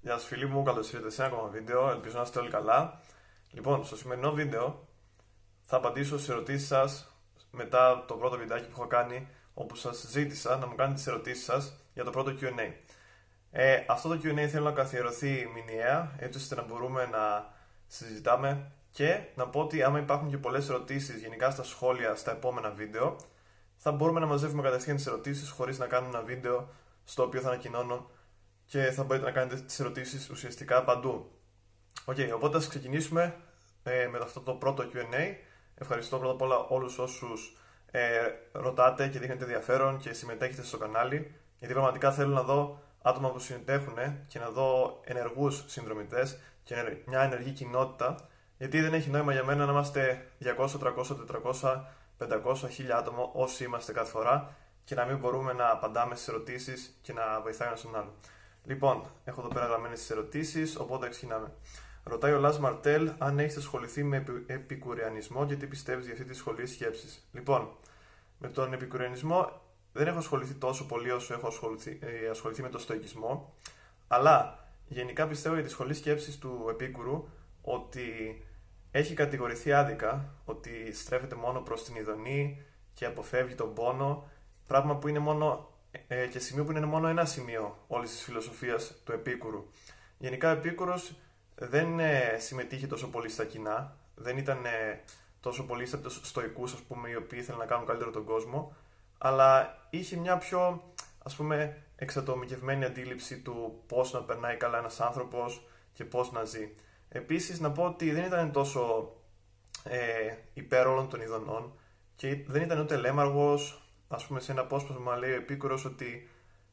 Γεια σας φίλοι μου, καλώς ήρθατε σε ένα ακόμα βίντεο, ελπίζω να είστε όλοι καλά. Λοιπόν, στο σημερινό βίντεο θα απαντήσω στις ερωτήσεις σας μετά το πρώτο βιντεάκι που έχω κάνει, όπου σας ζήτησα να μου κάνετε τις ερωτήσεις σας για το πρώτο Q&A. Αυτό το Q&A θέλω να καθιερωθεί μηνιαία, έτσι ώστε να μπορούμε να συζητάμε και να πω ότι άμα υπάρχουν και πολλές ερωτήσεις γενικά στα σχόλια στα επόμενα βίντεο, θα μπορούμε να μαζεύουμε κατευθείαν τις ερωτήσεις χωρίς να κάνουμε ένα βίντεο στο οποίο θα ανακοινώνω και θα μπορείτε να κάνετε τις ερωτήσεις ουσιαστικά παντού. Okay, οπότε ας ξεκινήσουμε με αυτό το πρώτο Q&A. Ευχαριστώ πρώτα απ' όλα όλους όσους ρωτάτε και δείχνετε ενδιαφέρον και συμμετέχετε στο κανάλι, γιατί πραγματικά θέλω να δω άτομα που συμμετέχουν και να δω ενεργούς συνδρομητές και μια ενεργή κοινότητα, γιατί δεν έχει νόημα για μένα να είμαστε 200, 300, 400, 500, 1000 άτομα όσοι είμαστε κάθε φορά και να μην μπορούμε να απαντάμε στις ερωτήσεις και να βοηθάει ένα στον άλλο. Λοιπόν, έχω εδώ πέρα γραμμένες τις ερωτήσεις, οπότε ξεκινάμε. Ρωτάει ο Λάζ Μαρτέλ αν έχεις ασχοληθεί με επικουρειανισμό και τι πιστεύεις για αυτή τη σχολή σκέψης. Λοιπόν, με τον επικουρειανισμό δεν έχω ασχοληθεί τόσο πολύ όσο έχω ασχοληθεί με τον στοικισμό, αλλά γενικά πιστεύω για τη σχολή σκέψης του Επίκουρου ότι έχει κατηγορηθεί άδικα, ότι στρέφεται μόνο προς την ειδονή και αποφεύγει τον πόνο, πράγμα που είναι μόνο και σημείο που είναι μόνο ένα σημείο όλης της φιλοσοφίας του Επίκουρου. Γενικά ο Επίκουρος δεν συμμετείχε τόσο πολύ στα κοινά, δεν ήταν τόσο πολύ στα στοικούς, ας πούμε, οι οποίοι ήθελαν να κάνουν καλύτερο τον κόσμο, αλλά είχε μια πιο, ας πούμε, εξατομικευμένη αντίληψη του πώς να περνάει καλά ένας άνθρωπος και πώς να ζει. Επίσης, να πω ότι δεν ήταν τόσο υπέρ όλων των ειδονών και δεν ήταν ούτε λέμαργος. Ας πούμε, σε ένα απόσπασμα λέει ο Επίκουρος ότι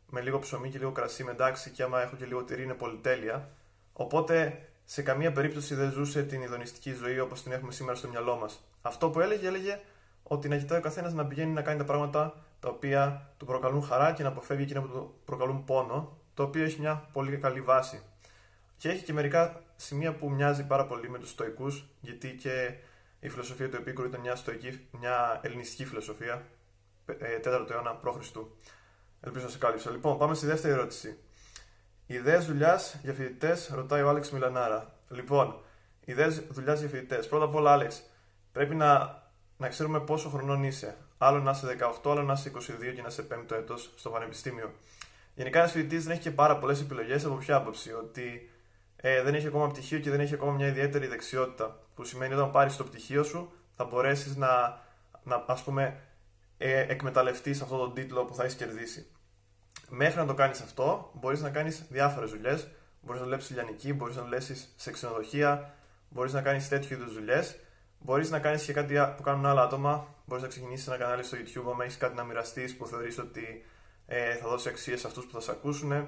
με λίγο ψωμί και λίγο κρασί με εντάξει, και άμα έχω και λίγο τυρί είναι πολυτέλεια. Οπότε σε καμία περίπτωση δεν ζούσε την ειδονιστική ζωή όπως την έχουμε σήμερα στο μυαλό μας. Αυτό που έλεγε ότι να κοιτάει ο καθένας να πηγαίνει να κάνει τα πράγματα τα οποία του προκαλούν χαρά και να αποφεύγει εκείνα που του προκαλούν πόνο, το οποίο έχει μια πολύ καλή βάση. Και έχει και μερικά σημεία που μοιάζει πάρα πολύ με τους στοικούς, γιατί και η φιλοσοφία του Επίκουρου ήταν μια ελληνιστική φιλοσοφία. 4ο αιώνα π.Χ. Ελπίζω να σε κάλυψα. Λοιπόν, πάμε στη δεύτερη ερώτηση. Ιδέες δουλειάς για φοιτητές, ρωτάει ο Άλεξ Μιλανάρα. Λοιπόν, ιδέες δουλειάς για φοιτητές. Πρώτα απ' όλα, Άλεξ, πρέπει να ξέρουμε πόσο χρονών είσαι. Άλλο να είσαι 18, άλλο να είσαι 22 και να είσαι 5ο έτος στο πανεπιστήμιο. Γενικά, ένας φοιτητής δεν έχει και πάρα πολλές επιλογές. Από ποια άποψη? Ότι δεν έχει ακόμα πτυχίο και δεν έχει ακόμα μια ιδιαίτερη δεξιότητα. Που σημαίνει όταν πάρεις το πτυχίο σου θα μπορέσεις να ας πούμε, εκμεταλλευτείς αυτόν τον τίτλο που θα έχεις κερδίσει. Μέχρι να το κάνεις αυτό, μπορείς να κάνεις διάφορες δουλειές. Μπορείς να δουλέψεις λιανική, μπορείς να δουλέψεις σε ξενοδοχεία, μπορείς να κάνεις τέτοιου είδους δουλειές. Μπορείς να κάνεις και κάτι που κάνουν άλλα άτομα. Μπορείς να ξεκινήσεις ένα κανάλι στο YouTube, άμα έχεις κάτι να μοιραστείς που θεωρείς ότι θα δώσει αξία σε αυτούς που θα σε ακούσουν.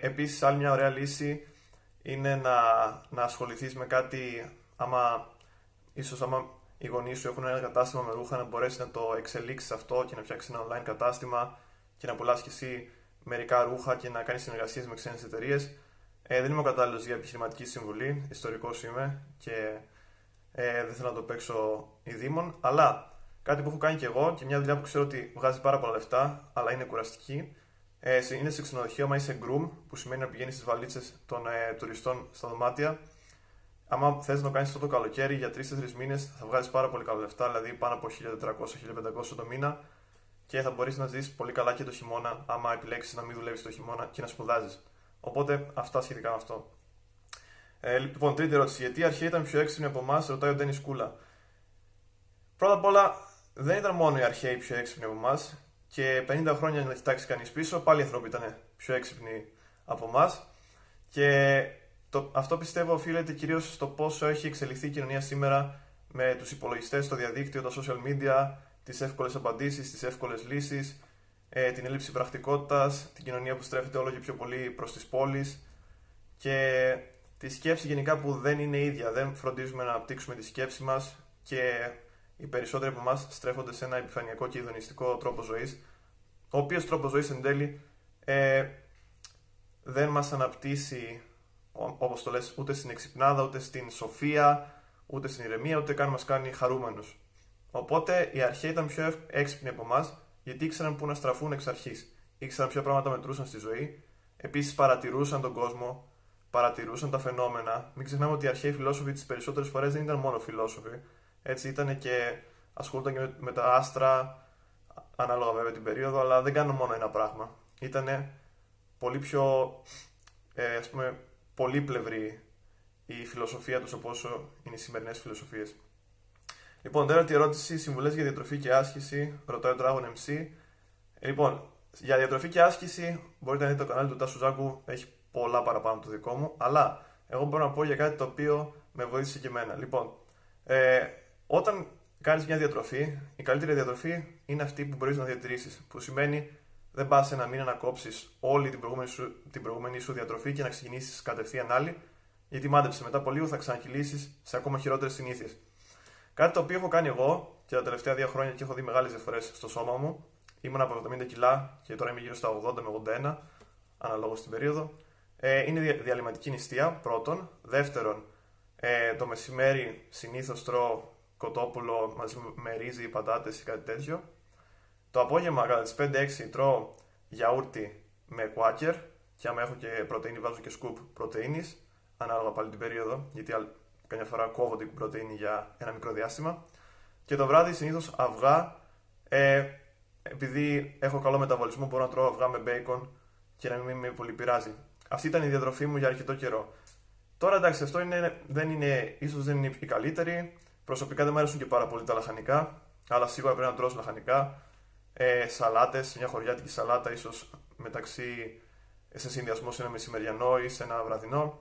Επίσης, άλλη μια ωραία λύση είναι να ασχοληθείς με κάτι, άμα οι γονείς σου έχουν ένα κατάστημα με ρούχα, να μπορέσεις να το εξελίξεις αυτό και να φτιάξεις ένα online κατάστημα και να πουλάς και εσύ μερικά ρούχα και να κάνεις συνεργασίες με ξένες εταιρείες. Δεν είμαι ο κατάλληλος για επιχειρηματική συμβουλή, ιστορικός είμαι και δεν θέλω να το παίξω ειδήμων, αλλά κάτι που έχω κάνει και εγώ και μια δουλειά που ξέρω ότι βγάζει πάρα πολλά λεφτά, αλλά είναι κουραστική, είναι σε ξενοδοχείο, άμα είσαι groom, που σημαίνει να πηγαίνεις στις βαλίτσες των τουριστών στα δωμάτια. Άμα θες να κάνεις αυτό το καλοκαίρι για 3-4 μήνες, θα βγάζεις πάρα πολύ καλά λεφτά, δηλαδή πάνω από 1.400-1.500 το μήνα, και θα μπορείς να ζεις πολύ καλά και το χειμώνα, άμα επιλέξεις να μην δουλεύεις το χειμώνα και να σπουδάζεις. Οπότε αυτά σχετικά με αυτό. Λοιπόν, τρίτη ερώτηση. Γιατί η αρχαία ήταν πιο έξυπνη από εμάς, ρωτάει ο Ντένις Κούλα. Πρώτα απ' όλα, δεν ήταν μόνο οι αρχαίοι πιο έξυπνοι από εμάς, και 50 χρόνια να κοιτάξει κανείς πίσω, πάλι οι άνθρωποι ήταν πιο έξυπνοι από εμάς. Και αυτό πιστεύω οφείλεται κυρίως στο πόσο έχει εξελιχθεί η κοινωνία σήμερα με τους υπολογιστές, το διαδίκτυο, τα social media, τις εύκολες απαντήσεις, τις εύκολες λύσεις, την έλλειψη πρακτικότητας, την κοινωνία που στρέφεται όλο και πιο πολύ προς τις πόλεις και τη σκέψη γενικά που δεν είναι ίδια. Δεν φροντίζουμε να αναπτύξουμε τη σκέψη μας και οι περισσότεροι από εμάς στρέφονται σε ένα επιφανειακό και ειδονιστικό τρόπο ζωής, ο οποίος τρόπος ζωής εν τέλει δεν μας αναπτύσσει, όπως το λες, ούτε στην εξυπνάδα, ούτε στην σοφία, ούτε στην ηρεμία, ούτε καν μας κάνει χαρούμενους. Οπότε οι αρχαίοι ήταν πιο έξυπνοι από εμάς, γιατί ήξεραν πού να στραφούν εξ αρχής. Ήξεραν ποια πράγματα μετρούσαν στη ζωή, επίσης παρατηρούσαν τον κόσμο, παρατηρούσαν τα φαινόμενα. Μην ξεχνάμε ότι οι αρχαίοι φιλόσοφοι τις περισσότερες φορές δεν ήταν μόνο φιλόσοφοι. Έτσι ήταν και ασχολούνταν και με τα άστρα, ανάλογα βέβαια την περίοδο, αλλά δεν κάνουν μόνο ένα πράγμα. Ήτανε πολύ πιο, ας πούμε, πολύπλευρη η φιλοσοφία τους, όσο είναι οι σημερινές φιλοσοφίες. Λοιπόν, τέταρτη ερώτηση, συμβουλές για διατροφή και άσκηση, ρωτάει ο Τράγων MC. Λοιπόν, για διατροφή και άσκηση μπορείτε να δείτε το κανάλι του Τασουζάκου, έχει πολλά παραπάνω το δικό μου, αλλά εγώ μπορώ να πω για κάτι το οποίο με βοήθησε και εμένα. Λοιπόν, όταν κάνεις μια διατροφή, η καλύτερη διατροφή είναι αυτή που μπορείς να διατηρήσεις, που σημαίνει δεν πας ένα μήνα να κόψεις όλη την προηγούμενη σου διατροφή και να ξεκινήσεις κατευθείαν άλλη, γιατί μάντεψε, μετά από λίγο θα ξανακυλήσεις σε ακόμα χειρότερες συνήθειες. Κάτι το οποίο έχω κάνει εγώ και τα τελευταία 2 χρόνια και έχω δει μεγάλες διαφορές στο σώμα μου. Ήμουν από 70 κιλά και τώρα είμαι γύρω στα 80 με 81, αναλόγως την περίοδο. Είναι διαλυματική νηστεία, πρώτον. Δεύτερον, το μεσημέρι συνήθως τρώω κοτόπουλο μαζί με ρύζι ή πατάτες ή κάτι τέτοιο. Το απόγευμα κατά τις 5-6 τρώω γιαούρτι με κουάκερ, και άμα έχω και πρωτεΐνη βάζω και σκουπ πρωτεΐνης, ανάλογα πάλι την περίοδο, γιατί καμιά φορά κόβω την πρωτεΐνη για ένα μικρό διάστημα. Και το βράδυ συνήθως αυγά, επειδή έχω καλό μεταβολισμό μπορώ να τρώω αυγά με μπέικον και να μην με πολύ πειράζει. Αυτή ήταν η διατροφή μου για αρκετό καιρό. Τώρα εντάξει, αυτό ίσως δεν είναι η καλύτερη. Προσωπικά δεν μου αρέσουν και πάρα πολύ τα λαχανικά, αλλά σίγουρα πρέπει να τρως λαχανικά. Σαλάτες, μια χωριάτικη σαλάτα ίσως σε συνδυασμό σε ένα μεσημεριανό ή σε ένα βραδινό.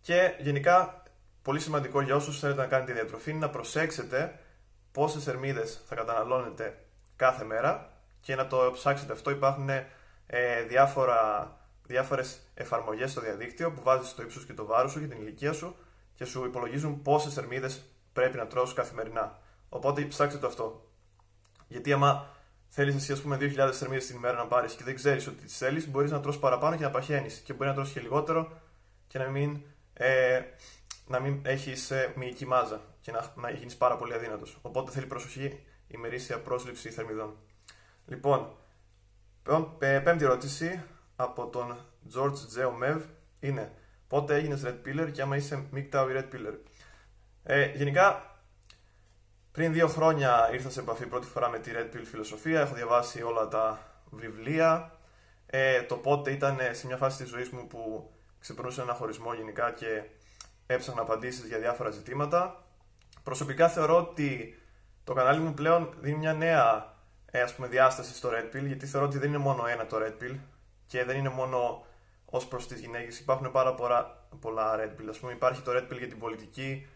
Και γενικά, πολύ σημαντικό για όσους θέλετε να κάνετε διατροφή είναι να προσέξετε πόσες θερμίδες θα καταναλώνετε κάθε μέρα και να το ψάξετε αυτό. Υπάρχουν διάφορες εφαρμογές στο διαδίκτυο που βάζεις το ύψος και το βάρος σου και την ηλικία σου και σου υπολογίζουν πόσες θερμίδες πρέπει να τρως καθημερινά. Οπότε ψάξτε το αυτό. Γιατί άμα θέλεις εσύ, ας πούμε, 2.000 θερμίδες την ημέρα να πάρεις και δεν ξέρεις ότι τις θέλεις, μπορείς να τρως παραπάνω και να παχαίνεις. Και μπορεί να τρως και λιγότερο και να μην έχεις μυϊκή μάζα και να γίνεις πάρα πολύ αδύνατος. Οπότε θέλει προσοχή η μερίσια πρόσληψη θερμιδών. Λοιπόν, πέμπτη ερώτηση από τον George G. Mev είναι: πότε έγινες Red Piller και άμα είσαι mgtow ή Red Piller? Γενικά, πριν 2 χρόνια ήρθα σε επαφή πρώτη φορά με τη Red Pill φιλοσοφία, έχω διαβάσει όλα τα βιβλία. Το πότε ήταν σε μια φάση της ζωής μου που ξεπερνούσα ένα χωρισμό γενικά και έψαχνα απαντήσεις για διάφορα ζητήματα. Προσωπικά θεωρώ ότι το κανάλι μου πλέον δίνει μια νέα διάσταση στο Red Pill, γιατί θεωρώ ότι δεν είναι μόνο ένα το Red Pill και δεν είναι μόνο ως προς τις γυναίκες. Υπάρχουν πάρα πολλά Red Pill. Ας πούμε, υπάρχει το Red Pill για την πολιτική,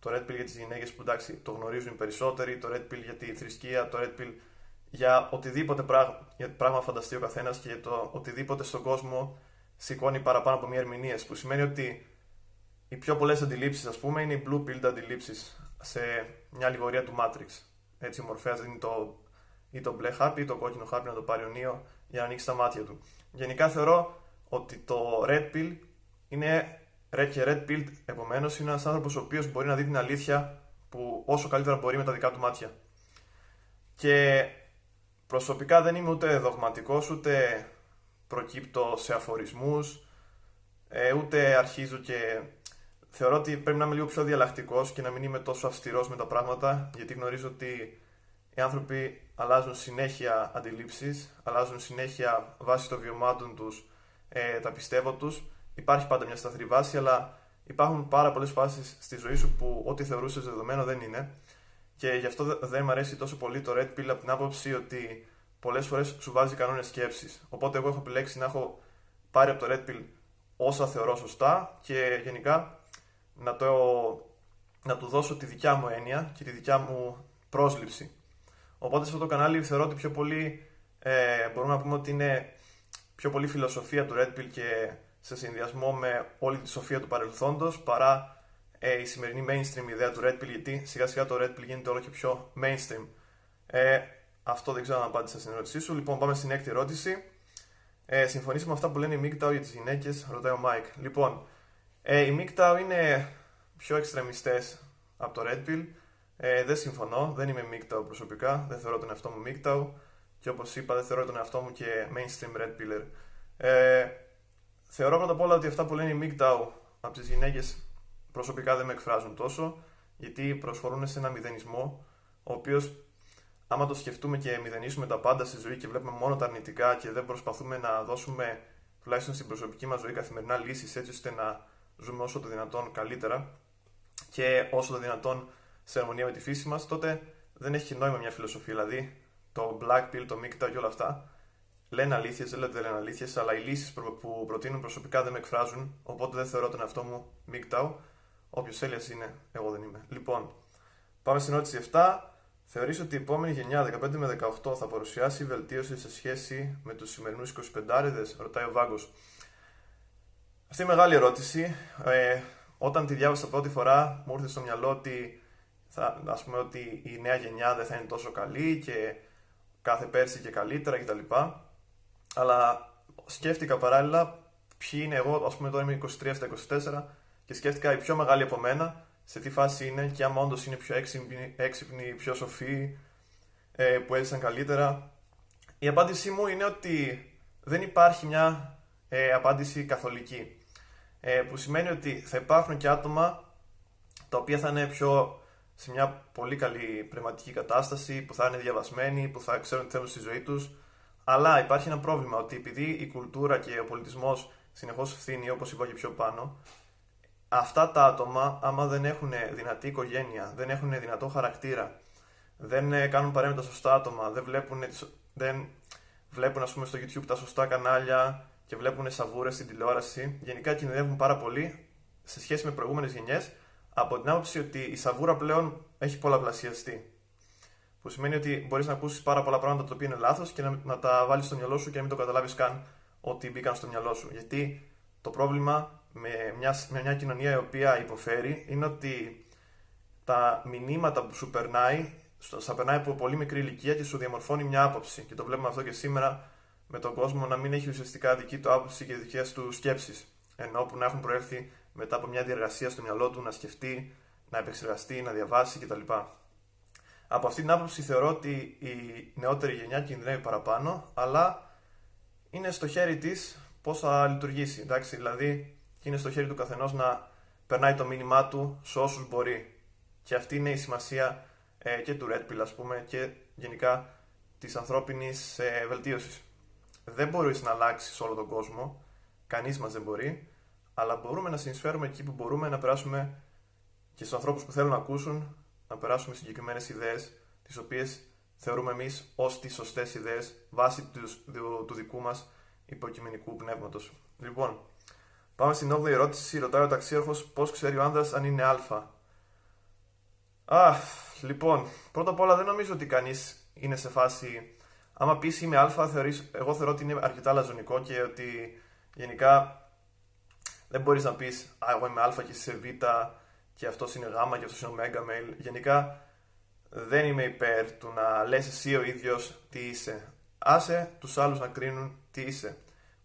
το Red Pill για τις γυναίκες που εντάξει το γνωρίζουν οι περισσότεροι, το Red Pill για τη θρησκεία, το Red Pill για οτιδήποτε πράγμα φανταστεί ο καθένας και για το οτιδήποτε στον κόσμο σηκώνει παραπάνω από μία ερμηνεία. Που σημαίνει ότι οι πιο πολλές αντιλήψεις, ας πούμε, είναι οι blue pill αντιλήψεις σε μια αλληγορία του Matrix. Έτσι, ο Μορφέας δίνει ή το μπλε χάπι ή το κόκκινο χάπι να το πάρει ο Νίο για να ανοίξει τα μάτια του. Γενικά θεωρώ ότι το Red Pill είναι. Και Red Pill, επομένως, είναι ένας άνθρωπος ο οποίος μπορεί να δει την αλήθεια που όσο καλύτερα μπορεί με τα δικά του μάτια. Και προσωπικά δεν είμαι ούτε δογματικός, ούτε προκύπτω σε αφορισμούς, ούτε αρχίζω και θεωρώ ότι πρέπει να είμαι λίγο πιο διαλλακτικός και να μην είμαι τόσο αυστηρός με τα πράγματα, γιατί γνωρίζω ότι οι άνθρωποι αλλάζουν συνέχεια αντιλήψεις, αλλάζουν συνέχεια βάσει των βιωμάτων τους, τα πιστεύω τους. Υπάρχει πάντα μια σταθερή βάση, αλλά υπάρχουν πάρα πολλές φάσεις στη ζωή σου που ό,τι θεωρούσες δεδομένο δεν είναι. Και γι' αυτό δεν μου αρέσει τόσο πολύ το Red Pill από την άποψη ότι πολλές φορές σου βάζει κανόνες σκέψης. Οπότε εγώ έχω επιλέξει να έχω πάρει από το Red Pill όσα θεωρώ σωστά και γενικά να του δώσω τη δικιά μου έννοια και τη δικιά μου πρόσληψη. Οπότε σε αυτό το κανάλι θεωρώ ότι πιο πολύ μπορούμε να πούμε ότι είναι πιο πολύ φιλοσοφία του Red Pill και σε συνδυασμό με όλη τη σοφία του παρελθόντος παρά η σημερινή mainstream ιδέα του Red Pill, γιατί σιγά σιγά το Red Pill γίνεται όλο και πιο mainstream. Αυτό δεν ξέρω αν απάντησα στην ερώτησή σου. Λοιπόν, πάμε στην 6η ερώτηση. Συμφωνείς με αυτά που λένε οι mgtow για τις γυναίκες, ρωτάει ο Mike. Λοιπόν, οι mgtow είναι πιο εξτρεμιστές από το Red Pill. Δεν συμφωνώ, δεν είμαι mgtow προσωπικά, δεν θεωρώ τον εαυτό μου mgtow και όπως είπα δεν θεωρώ τον εαυτό μου και mainstream Red Piller. Θεωρώ πρώτα απ' όλα ότι αυτά που λένε οι mgtow από τις γυναίκες προσωπικά δεν με εκφράζουν τόσο, γιατί προσχωρούν σε ένα μηδενισμό, ο οποίος άμα το σκεφτούμε και μηδενίσουμε τα πάντα στη ζωή και βλέπουμε μόνο τα αρνητικά και δεν προσπαθούμε να δώσουμε τουλάχιστον στην προσωπική μας ζωή καθημερινά λύσεις έτσι ώστε να ζούμε όσο το δυνατόν καλύτερα και όσο το δυνατόν σε αρμονία με τη φύση μας, τότε δεν έχει νόημα μια φιλοσοφία. Δηλαδή το black pill, το mgtow και όλα αυτά λένε αλήθειες, δεν λέω ότι δεν λένε αλήθειες, αλλά οι λύσεις που προτείνουν προσωπικά δεν με εκφράζουν, οπότε δεν θεωρώ τον εαυτό μου mgtow. Όποιος Έλληνας είναι, εγώ δεν είμαι. Λοιπόν, πάμε στην ερώτηση 7. Θεωρείς ότι η επόμενη γενιά 15 με 18 θα παρουσιάσει βελτίωση σε σχέση με τους σημερινούς 25άριδες, ρωτάει ο Βάγκος. Αυτή είναι μεγάλη ερώτηση. Όταν τη διάβασα πρώτη φορά, μου ήρθε στο μυαλό ότι, ας πούμε, ότι η νέα γενιά δεν θα είναι τόσο καλή και κάθε πέρσι και καλύτερα κτλ. Αλλά σκέφτηκα παράλληλα ποιοι είναι εγώ, ας πούμε τώρα είμαι 23 στα 24 και σκέφτηκα οι πιο μεγάλοι από μένα σε τι φάση είναι και άμα όντως είναι πιο έξυπνοι, πιο σοφοί, που έζησαν καλύτερα. Η απάντησή μου είναι ότι δεν υπάρχει μια απάντηση καθολική, που σημαίνει ότι θα υπάρχουν και άτομα τα οποία θα είναι πιο σε μια πολύ καλή πνευματική κατάσταση, που θα είναι διαβασμένοι, που θα ξέρουν τι θέλουν στη ζωή τους. Αλλά υπάρχει ένα πρόβλημα, ότι επειδή η κουλτούρα και ο πολιτισμός συνεχώς φθήνει, όπως είπα και πιο πάνω, αυτά τα άτομα, άμα δεν έχουν δυνατή οικογένεια, δεν έχουν δυνατό χαρακτήρα, δεν κάνουν παρέα με τα σωστά άτομα, δεν βλέπουν ας πούμε στο YouTube τα σωστά κανάλια και βλέπουν σαβούρες στην τηλεόραση, γενικά κινδυνεύουν πάρα πολύ σε σχέση με προηγούμενες γενιές, από την άποψη ότι η σαβούρα πλέον έχει πολλαπλασιαστεί. Που σημαίνει ότι μπορείς να ακούσεις πάρα πολλά πράγματα τα οποία είναι λάθος και να τα βάλεις στο μυαλό σου και να μην το καταλάβεις καν ότι μπήκαν στο μυαλό σου. Γιατί το πρόβλημα με μια κοινωνία η οποία υποφέρει είναι ότι τα μηνύματα που σου περνάει, στα περνάει από πολύ μικρή ηλικία και σου διαμορφώνει μια άποψη. Και το βλέπουμε αυτό και σήμερα με τον κόσμο να μην έχει ουσιαστικά δική του άποψη και δικές του σκέψεις. Ενώ που να έχουν προέλθει μετά από μια διεργασία στο μυαλό του να σκεφτεί, να επεξεργαστεί, να διαβάσει κτλ. Από αυτή την άποψη θεωρώ ότι η νεότερη γενιά κινδυνεύει παραπάνω, αλλά είναι στο χέρι της πώς θα λειτουργήσει. Εντάξει, δηλαδή είναι στο χέρι του καθενός να περνάει το μήνυμά του σε όσους μπορεί. Και αυτή είναι η σημασία και του Red Pill, ας πούμε, και γενικά της ανθρώπινης βελτίωσης. Δεν μπορείς να αλλάξεις όλο τον κόσμο, κανείς μας δεν μπορεί, αλλά μπορούμε να συνεισφέρουμε εκεί που μπορούμε, να περάσουμε και στους ανθρώπους που θέλουν να ακούσουν, να περάσουμε συγκεκριμένες ιδέες, τις οποίες θεωρούμε εμείς ως τις σωστές ιδέες βάσει του δικού μας υποκειμενικού πνεύματος. Λοιπόν, πάμε στην 8η ερώτηση. Ρωτάει ο ταξίαρχος πώς ξέρει ο άνδρας αν είναι αλφα. Λοιπόν, πρώτα απ' όλα δεν νομίζω ότι κανείς είναι σε φάση. Άμα πεις είμαι αλφα, εγώ θεωρώ ότι είναι αρκετά λαζονικό και ότι γενικά δεν μπορείς να πεις εγώ είμαι αλφα και είσαι βήτα, και αυτός είναι γάμα και αυτός είναι ωμέγα mail. Γενικά δεν είμαι υπέρ του να λες εσύ ο ίδιος τι είσαι. Άσε τους άλλους να κρίνουν τι είσαι.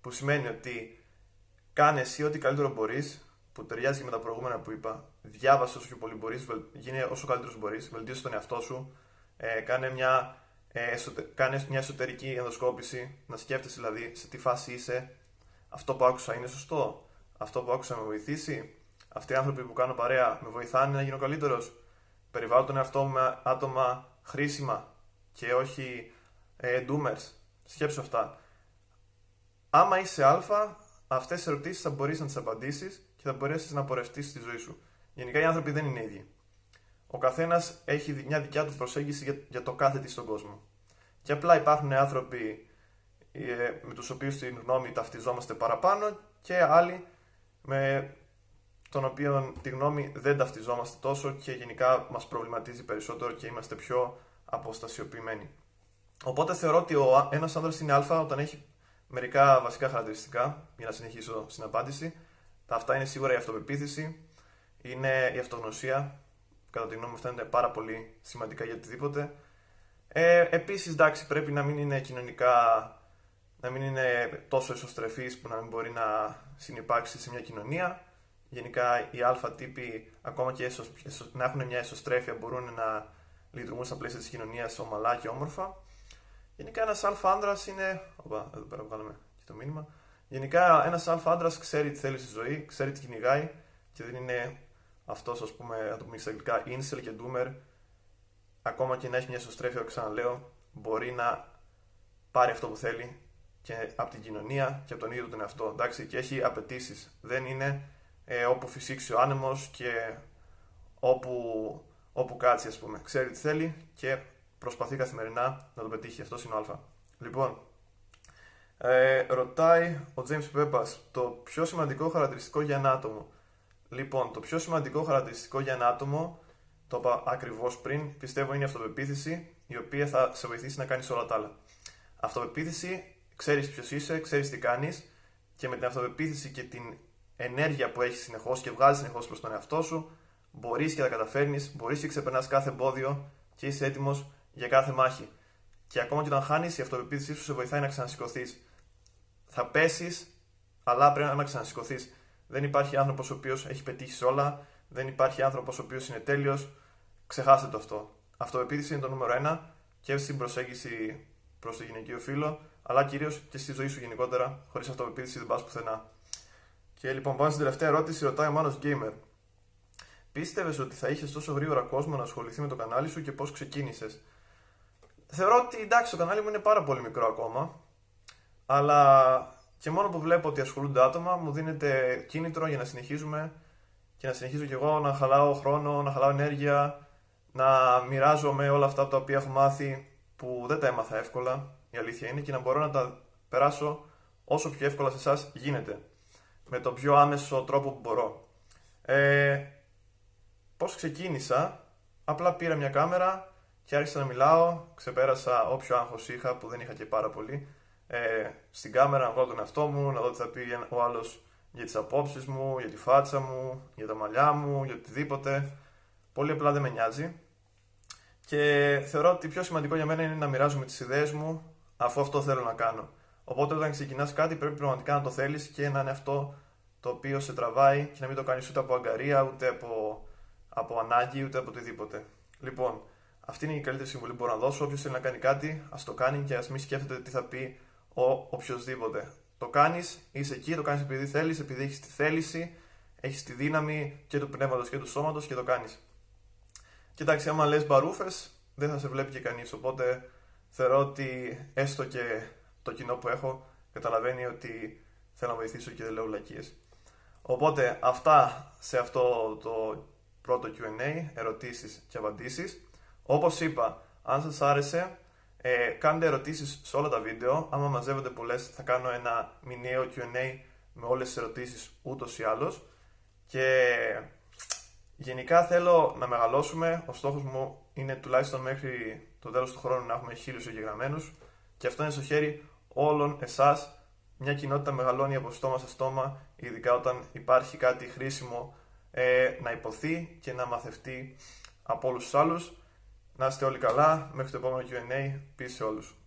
Που σημαίνει ότι κάνε εσύ ό,τι καλύτερο μπορείς, που ταιριάζει και με τα προηγούμενα που είπα. Διάβασε όσο πιο πολύ μπορείς, γίνε όσο καλύτερος μπορείς, βελτίωσε τον εαυτό σου, κάνε μια εσωτερική ενδοσκόπηση, να σκέφτεσαι δηλαδή σε τι φάση είσαι. Αυτό που άκουσα είναι σωστό, αυτό που άκουσα με βοηθήσει. Αυτοί οι άνθρωποι που κάνω παρέα με βοηθάνε να γίνω καλύτερος. Περιβάλλω τον εαυτό μου με άτομα χρήσιμα και όχι doomers. Σκέψου αυτά. Άμα είσαι αλφα, αυτές τις ερωτήσεις θα μπορείς να τις απαντήσεις και θα μπορέσεις να πορευτείς στη ζωή σου. Γενικά οι άνθρωποι δεν είναι ίδιοι. Ο καθένας έχει μια δικιά του προσέγγιση για το κάθε τι στον κόσμο. Και απλά υπάρχουν άνθρωποι με τους οποίους στην γνώμη ταυτιζόμαστε παραπάνω και άλλοι με τον οποίο τη γνώμη δεν ταυτιζόμαστε τόσο και γενικά μας προβληματίζει περισσότερο και είμαστε πιο αποστασιοποιημένοι. Οπότε θεωρώ ότι ένας άνδρας είναι αλφα όταν έχει μερικά βασικά χαρακτηριστικά, για να συνεχίσω στην απάντηση. Αυτά είναι σίγουρα η αυτοπεποίθηση, είναι η αυτογνωσία, κατά τη γνώμη μου αυτά είναι πάρα πολύ σημαντικά για οτιδήποτε. Επίσης, εντάξει, πρέπει να μην είναι κοινωνικά, να μην είναι τόσο εσωστρεφής που να μην μπορεί να συνυπάρξει σε μια κοινωνία. Γενικά οι αλφα τύποι, ακόμα και να έχουν μια εσωστρέφεια, μπορούν να λειτουργούν στα πλαίσια της κοινωνίας ομαλά και όμορφα. Γενικά ένας αλφα άνδρας είναι. Οπα, εδώ πέρα βγάλαμε και το μήνυμα. Γενικά, ένας αλφα άντρας ξέρει τι θέλει στη ζωή, ξέρει τι κυνηγάει και δεν είναι αυτός, ας πούμε, να το πούμε στα αγγλικά, incel και doomer. Ακόμα και να έχει μια εσωστρέφεια, ξαναλέω, μπορεί να πάρει αυτό που θέλει και από την κοινωνία και από τον ίδιο τον εαυτό. Εντάξει, και έχει απαιτήσεις. Δεν είναι όπου φυσήξει ο άνεμος και όπου κάτσει, ας πούμε. Ξέρει τι θέλει και προσπαθεί καθημερινά να το πετύχει. Αυτός είναι ο αλφα. Λοιπόν, ρωτάει ο Τζέιμς Πέπας το πιο σημαντικό χαρακτηριστικό για ένα άτομο. Λοιπόν, το πιο σημαντικό χαρακτηριστικό για ένα άτομο, το είπα ακριβώς πριν, πιστεύω είναι η αυτοπεποίθηση, η οποία θα σε βοηθήσει να κάνεις όλα τα άλλα. Αυτοπεποίθηση, ξέρεις ποιος είσαι, ξέρεις τι κάνεις, και με την αυτοπεποίθηση και την ενέργεια που έχεις συνεχώς και βγάζεις συνεχώς προς τον εαυτό σου, μπορείς και τα καταφέρνεις, μπορείς και ξεπερνάς κάθε εμπόδιο και είσαι έτοιμος για κάθε μάχη. Και ακόμα και όταν χάνεις, η αυτοπεποίθησή σου σε βοηθάει να ξανασηκωθείς. Θα πέσεις, αλλά πρέπει να ξανασηκωθείς. Δεν υπάρχει άνθρωπος ο οποίος έχει πετύχει σε όλα, δεν υπάρχει άνθρωπος ο οποίος είναι τέλειος. Ξεχάστε το αυτό. Αυτοπεποίθηση είναι το νούμερο ένα και στην προσέγγιση προς το γυναικείο φύλο, αλλά κυρίως και στη ζωή σου γενικότερα. Χωρίς αυτοπεποίθηση δεν πας πουθενά. Και λοιπόν, πάμε στην τελευταία ερώτηση. Ρωτάει ο Μάνος gamer. Πίστευες ότι θα είχες τόσο γρήγορα κόσμο να ασχοληθεί με το κανάλι σου και πώς ξεκίνησες? Θεωρώ ότι εντάξει, το κανάλι μου είναι πάρα πολύ μικρό ακόμα, αλλά και μόνο που βλέπω ότι ασχολούνται άτομα μου δίνεται κίνητρο για να συνεχίζουμε και να συνεχίζω κι εγώ να χαλάω χρόνο, να χαλάω ενέργεια, να μοιράζομαι όλα αυτά τα οποία έχω μάθει που δεν τα έμαθα εύκολα, η αλήθεια είναι, και να μπορώ να τα περάσω όσο πιο εύκολα σε εσάς γίνεται, με τον πιο άμεσο τρόπο που μπορώ. Πώς ξεκίνησα? Απλά πήρα μια κάμερα και άρχισα να μιλάω, ξεπέρασα όποιο άγχος είχα, που δεν είχα και πάρα πολύ, στην κάμερα, να βγάλω τον εαυτό μου, να δω τι θα πει ο άλλος για τις απόψεις μου, για τη φάτσα μου, για τα μαλλιά μου, για οτιδήποτε. Πολύ απλά δεν με νοιάζει. Και θεωρώ ότι πιο σημαντικό για μένα είναι να μοιράζομαι τις ιδέες μου, αφού αυτό θέλω να κάνω. Οπότε όταν ξεκινάς κάτι πρέπει πραγματικά να το θέλεις και να είναι αυτό το οποίο σε τραβάει και να μην το κάνεις ούτε από αγκαρία, ούτε από ανάγκη, ούτε από οτιδήποτε. Λοιπόν, αυτή είναι η καλύτερη συμβουλή που μπορώ να δώσω. Όποιος θέλει να κάνει κάτι, ας το κάνει και ας μην σκέφτεται τι θα πει ο οποιοσδήποτε. Το κάνεις, είσαι εκεί, το κάνεις επειδή θέλεις, επειδή έχεις τη θέληση, έχεις τη δύναμη και του πνεύματος και του σώματος και το κάνεις. Κοιτάξτε, άμα λες μπαρούφες, δεν θα σε βλέπει και κανείς. Οπότε θεωρώ ότι έστω και το κοινό που έχω καταλαβαίνει ότι θέλω να βοηθήσω και δεν λέω βλακίες. Οπότε αυτά σε αυτό το πρώτο Q&A, ερωτήσεις και απαντήσεις. Όπως είπα, αν σας άρεσε, κάντε ερωτήσεις σε όλα τα βίντεο. Άμα μαζεύονται πολλές, θα κάνω ένα μηνιαίο Q&A με όλες τις ερωτήσεις ούτως ή άλλως. Και γενικά θέλω να μεγαλώσουμε. Ο στόχος μου είναι τουλάχιστον μέχρι το τέλος του χρόνου να έχουμε 1000 εγγεγραμμένους. Και αυτό είναι στο χέρι όλων εσάς. Μια κοινότητα μεγαλώνει από στόμα σε στόμα, ειδικά όταν υπάρχει κάτι χρήσιμο να υποθεί και να μαθευτεί από όλους τους άλλους. Να είστε όλοι καλά, μέχρι το επόμενο Q&A, peace σε όλους.